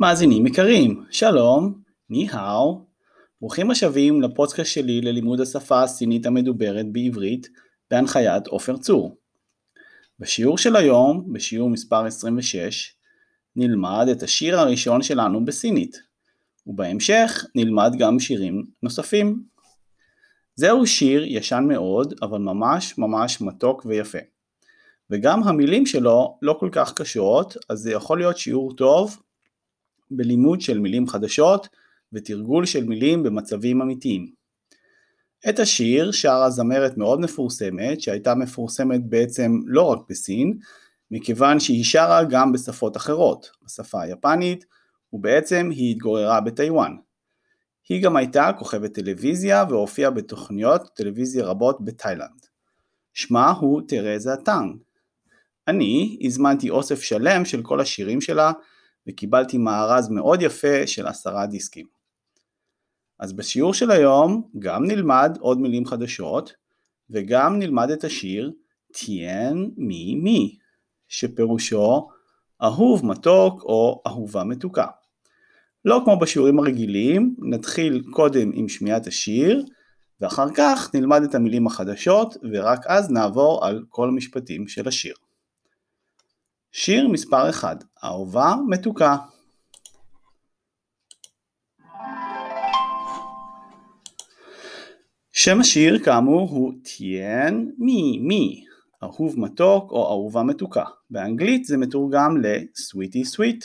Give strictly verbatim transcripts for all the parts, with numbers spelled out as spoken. מאזינים יקרים, שלום, ניהאו, ברוכים השבים לפודקאסט שלי ללימוד השפה הסינית המדוברת בעברית בהנחיית עופר צור. בשיעור של היום, בשיעור מספר עשרים ושש, נלמד את השיר הראשון שלנו בסינית, ובהמשך נלמד גם שירים נוספים. זהו שיר ישן מאוד, אבל ממש ממש מתוק ויפה. וגם המילים שלו לא כל כך קשות, אז זה יכול להיות שיעור טוב בלימוד של מילים חדשות ותרגול של מילים במצבים אמיתיים. את השיר שרה זמרת מאוד מפורסמת, שהייתה מפורסמת בעצם לא רק בסין, מכיוון שהיא שרה גם בשפות אחרות, בשפה היפנית, ובעצם היא התגוררה בטיוואן. היא גם הייתה כוכבת טלוויזיה והופיעה בתוכניות טלוויזיה רבות בתאילנד. שמה הוא תרזה טנג. אני הזמנתי אוסף שלם של כל השירים שלה, וקיבלתי מארז מאוד יפה של עשרה דיסקים. אז בשיעור של היום גם נלמד עוד מילים חדשות, וגם נלמד את השיר "Tian Mi Mi", שפירושו אהוב מתוק או אהובה מתוקה. לא כמו בשיעורים הרגילים, נתחיל קודם עם שמיעת השיר, ואחר כך נלמד את המילים החדשות, ורק אז נעבור על כל המשפטים של השיר. שיר מספר אחד, אהובה מתוקה. שם השיר כאמור הוא טיאן מי מי, אהוב מתוק או אהובה מתוקה. באנגלית זה מתורגם לסוויטי סוויט.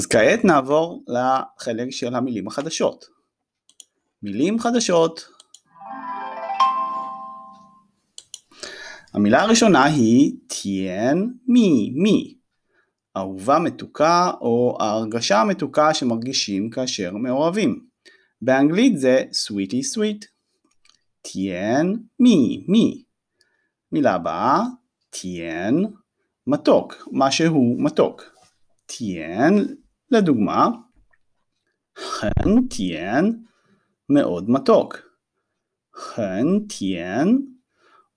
אז כעת נעבור לחלק של המילים החדשות. מילים חדשות. המילה הראשונה היא תיאן מי מי. אהובה מתוקה או ההרגשה המתוקה שמרגישים כאשר מאוהבים. באנגלית זה sweetie sweet. תיאן מי מי. מילה הבאה תיאן מתוק, משהו מתוק. תיאן, לדוגמה, חן תיאן מאוד מתוק. חן תיאן,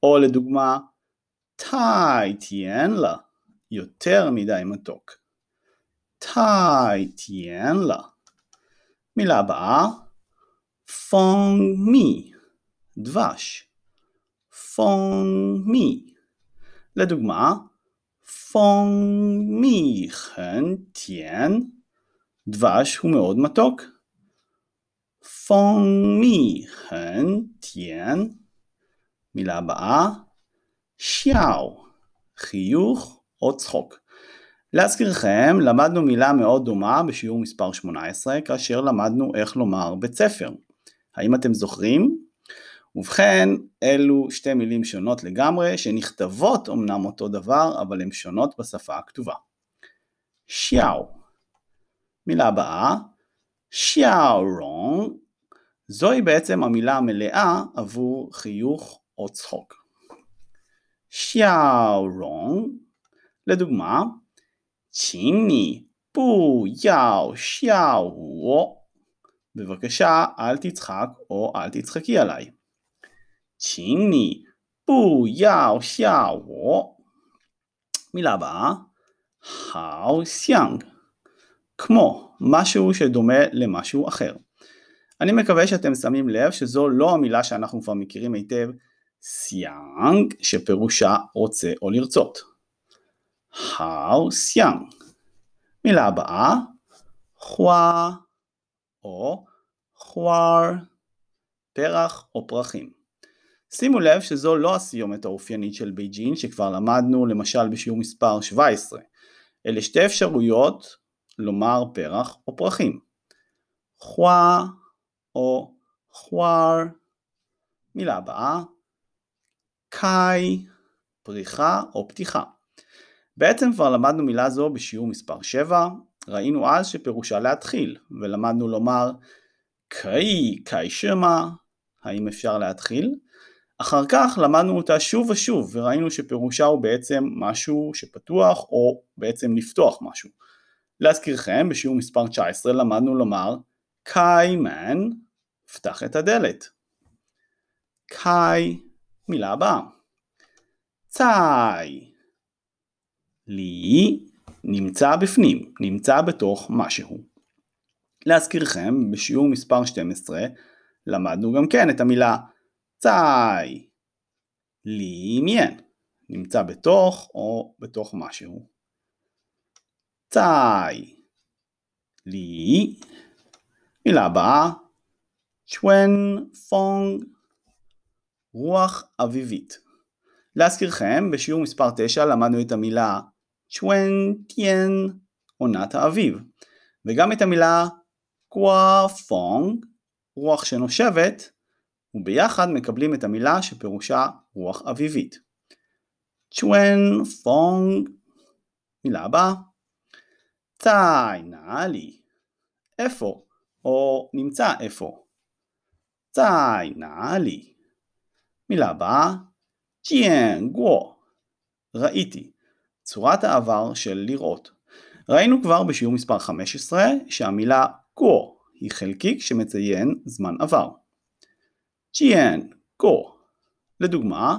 או לדוגמה, תאי תיאן לה, יותר מדי מתוק. תאי תיאן לה. מילה הבאה, פונג מי, דבש. פונג מי. לדוגמה, פונג מי חן תיאן, דבש הוא מאוד מתוק. פונג מי חן תיאן. מילה הבאה, שיאו, חיוך או צחוק. להזכירכם, למדנו מילה מאוד דומה בשיעור מספר שמונה עשרה, כאשר למדנו איך לומר בית ספר. האם אתם זוכרים? ובכן, אלו שתי מילים שונות לגמרי, שנכתבות אמנם אותו דבר, אבל הן שונות בשפה הכתובה. שיאו. מילה הבאה, שיאו רונג. זוהי בעצם המילה המלאה עבור חיוך או צחוק. שיאו רונג. לדוגמה, צ'ין מי בו יאו שיאו וו. בבקשה, אל תצחק או אל תצחקי עליי. 请你不要吓我. מילה הבאה, חאו סיאנג, כמו, משהו שדומה למשהו אחר. אני מקווה שאתם שמים לב שזו לא המילה שאנחנו כבר מכירים היטב, סיאנג, שפירושה רוצה או לרצות. חאו סיאנג. מילה הבאה, חווה או חוואר, פרח או פרחים. שימו לב שזו לא הסיומת האופיינית של בייג'ין שכבר למדנו למשל בשיעור מספר שבע עשרה. אלה שתי אפשרויות לומר פרח או פרחים. חווה או חוואר. מילה הבאה, קאי, פריחה או פתיחה. בעצם כבר למדנו מילה זו בשיעור מספר שבע, ראינו אז שפירושה להתחיל, ולמדנו לומר קאי קאי שמה, האם אפשר להתחיל? אחר כך למדנו אותה שוב ושוב, וראינו שפירושה הוא בעצם משהו שפתוח, או בעצם לפתוח משהו. להזכירכם, בשיעור מספר תשע עשרה למדנו לומר, קאי מן, פתח את הדלת. קאי, מילה הבאה. צאי, לי, נמצא בפנים, נמצא בתוך משהו. להזכירכם, בשיעור מספר שתים עשרה למדנו גם כן את המילה, צאי, לימיין, נמצא בתוך או בתוך משהו. צאי, לי. מילה הבאה, צ'ון פנג, רוח אביבית. להזכירכם, בשיעור מספר תשע למדנו את המילה צ'ון טיאן, עונת האביב, וגם את המילה קווה פנג, רוח שנושבת, וביחד מקבלים את המילה שפירושה רוח אביבית. צ'ואן פונג. מילה הבאה, צאי נעלי, איפה או נמצא איפה. צאי נעלי. מילה הבאה, ג'יאן גו, ראיתי, צורת העבר של לראות. ראינו כבר בשיעור מספר חמש עשרה שהמילה גו היא חלקיק שמציין זמן עבר. ג'יאן גו. לדוגמה,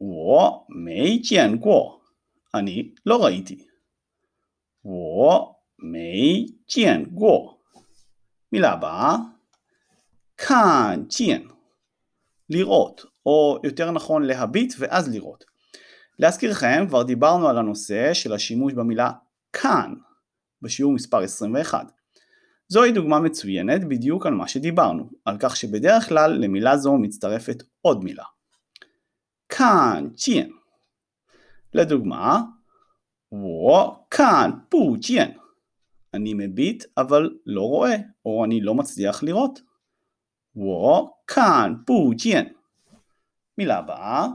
וו מי ג'יאן גו. אני לא ראיתי. וו מי ג'יאן גו. מילה הבאה, כאן ג'יאן. לראות, או יותר נכון להביט ואז לראות. להזכירכם, כבר דיברנו על הנושא של השימוש במילה כאן, בשיעור מספר עשרים ואחת. זוהי דוגמה מצוינת בדיוק על מה שדיברנו, על כך שבדרך כלל למילה זו מצטרפת עוד מילה. כאן ג'יאן. לדוגמה, וו כאן בו ג'יאן. אני מביט אבל לא רואה, או אני לא מצליח לראות. ווא כאן בוג'ן. מילה הבאה,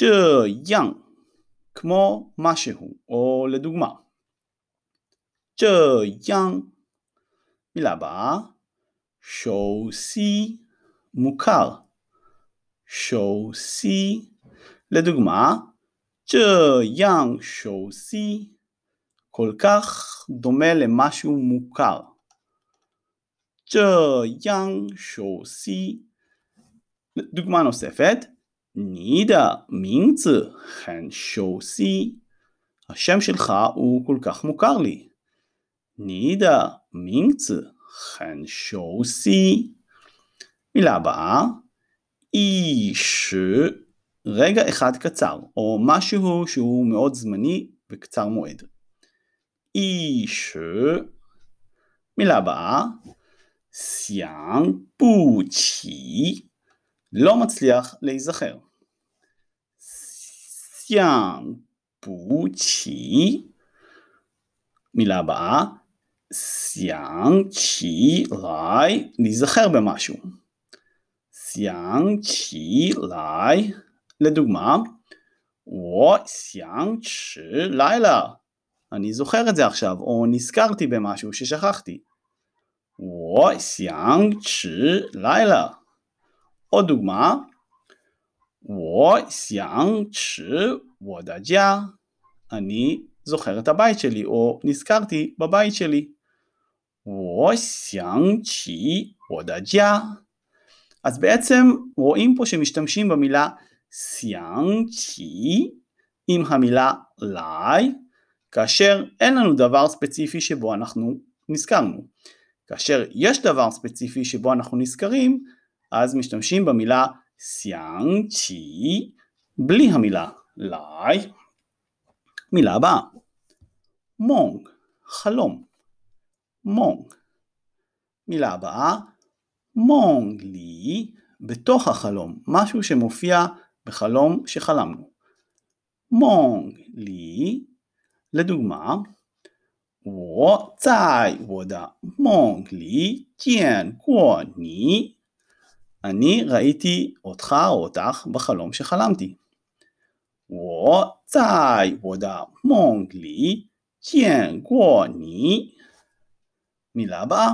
זה יאנג, כמו משהו, או לדוגמה. זה יאנג. מילה הבאה, שו סי, מוכר. שו סי. לדוגמה, זה יאנג שו סי. כל כך דומה למשהו מוכר. זה יאנג שו סי. דוגמה נוספת, ני דה מינגצי חן שו סי. השם שלך הוא כל כך מוכר לי. ני דה מינגצי חן שו סי. מילה הבאה, אי שי. רגע אחד קצר, או משהו שהוא מאוד זמני וקצר מועד. אי שי. מילה הבאה, סיאנג בוצ'י. לא מצליח להיזכר. סיאנג בוצ'י. מילה הבאה, סיאנג צ'י לאי. להיזכר במשהו. סיאנג צ'י לאי. לדוגמה, ווא סיאנג צ'י לילה. אני זוכר את זה עכשיו, או נזכרתי במשהו ששכחתי. ווא סיאנג צ'י לילה. עוד דוגמה, ווא סיאנג צ'י ווא דג'יה. אני זוכר את הבית שלי, או נזכרתי בבית שלי. ווא סיאנג צ'י ווא דג'יה. אז בעצם רואים פה שמשתמשים במילה סיאנג צ'י עם המילה לאי, כאשר אין לנו דבר ספציפי שבו אנחנו נזכרנו. כאשר יש דבר ספציפי שבו אנחנו נזכרים, אז משתמשים במילה סיאנג צ'י בלי המילה לאי. מילה הבאה, מונג, חלום. מונג. מילה הבאה, מונג לי, בתוך החלום, משהו שמופיע בחלום שחלמנו. מונג לי. לדוגמה, ווא צאי ווא דה מונג לי ג'יין גו ני. אני ראיתי אותך או אותך בחלום שחלמתי. ווא צאי ווא דה מונג לי ג'יין גו ני. מילה הבאה,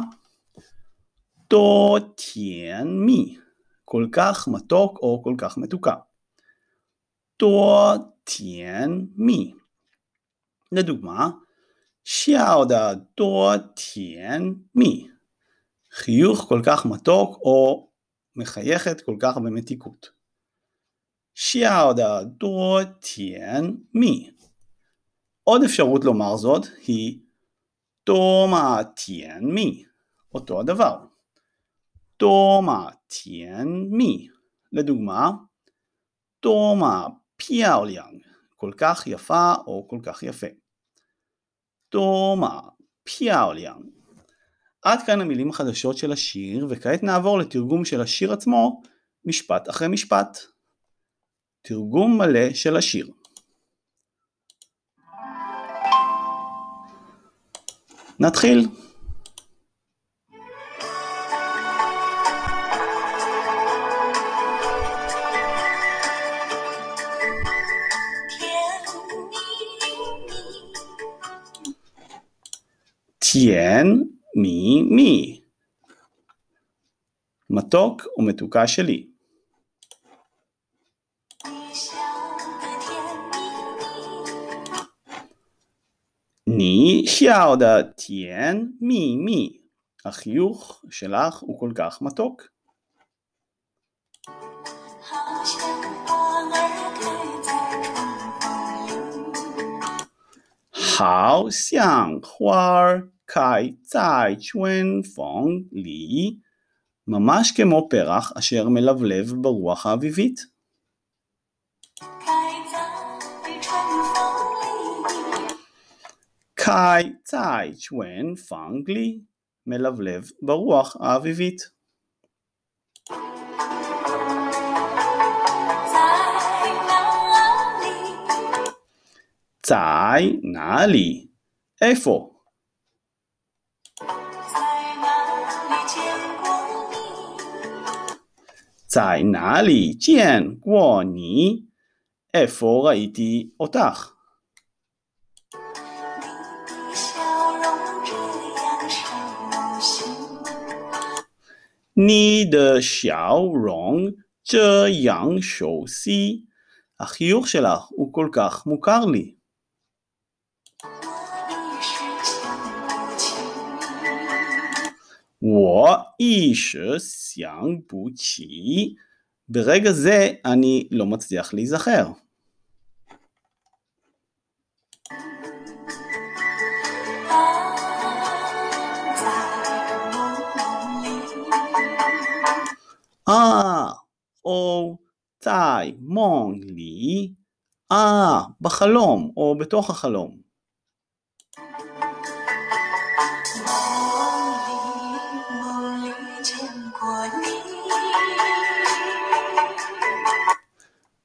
דו טיאן מי. כל כך מתוק או כל כך מתוקה. דו טיאן מי. לדוגמה, שיאו דה דו טיאן מי. חיוך כל כך מתוק או מחייכת כל כך במתיקות. שיאו דה דו טיאן מי. עוד אפשרות לומר זאת היא דו מה טיאן מי. אותו הדבר. דו מה טיאן מי. לדוגמה, דו מה פיאו ליאנג. כל כך יפה או כל כך יפה. דו מה פיאו ליאנג. עד כאן המילים החדשות של השיר, וכעת נעבור לתרגום של השיר עצמו, משפט אחרי משפט. תרגום מלא של השיר. נתחיל. טיאן מי מי. מתוק ומתוקה שלי. ני שיאו דה טיאן מי מי. החיוך שלך הוא כל כך מתוק. חאו סיאנג חואר קאי צאי צ'ון פונג לי. ממש כמו פרח אשר מלבלב ברוח האביבית. קאי צאי צ'ון פונג לי. מלבלב ברוח האביבית. צאי נא לי. איפה? 在哪里见过你? איפה ראיתי אותך? ני דה שאו רונג צ'ה יאנג שו סי. החיוך שלך הוא כל כך מוכר לי. ברגע זה אני לא מצליח להיזכר. אה, או, צאי, מונג, לי, אה, בחלום או בתוך החלום.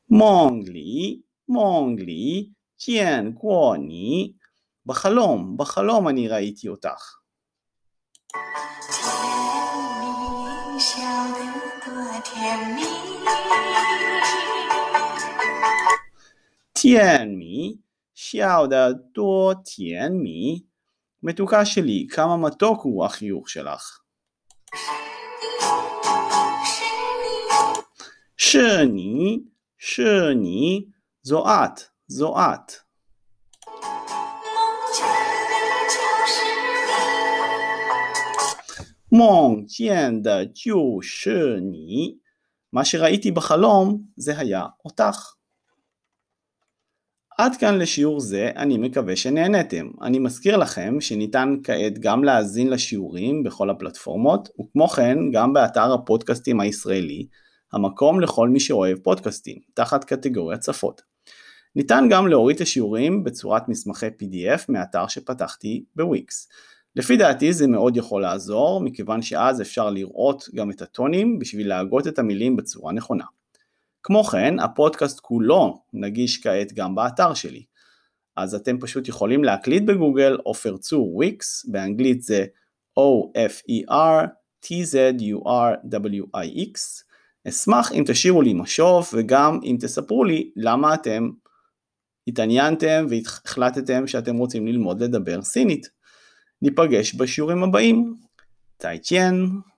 מונג לי, מונג לי, ציין קו ני, בחלום, בחלום אני ראיתי אותך. טיאן מי, שאו דה דו טיאן מי, מתוקה שלי, כמה מתוק הוא החיוך שלך. שני, שני, זו את, זו את. מונג ציין דה ג'ו שני, מה שראיתי בחלום זה היה אותך. עד כאן לשיעור זה, אני מקווה שנהנתם. אני מזכיר לכם שניתן כעת גם להאזין לשיעורים בכל הפלטפורמות, וכמו כן גם באתר הפודקאסטים הישראלי, המקום לכל מי שאוהב פודקאסטים, תחת קטגוריית שפות. ניתן גם להוריד את השיעורים בצורת מסמכי פי די אף מאתר שפתחתי בוויקס. לפי דעתי זה מאוד יכול לעזור, מכיוון שאז אפשר לראות גם את הטונים בשביל להגות את המילים בצורה נכונה. כמו כן, הפודקאסט כולו נגיש כעת גם באתר שלי. אז אתם פשוט יכולים להקליט בגוגל עופר צור וויקס, באנגלית זה O F E R T Z U R W I X. אשמח אם תשאירו לי משוב וגם אם תספרו לי למה אתם התעניינתם והחלטתם שאתם רוצים ללמוד לדבר סינית. ניפגש בשיעורים הבאים. תאי צ'יין.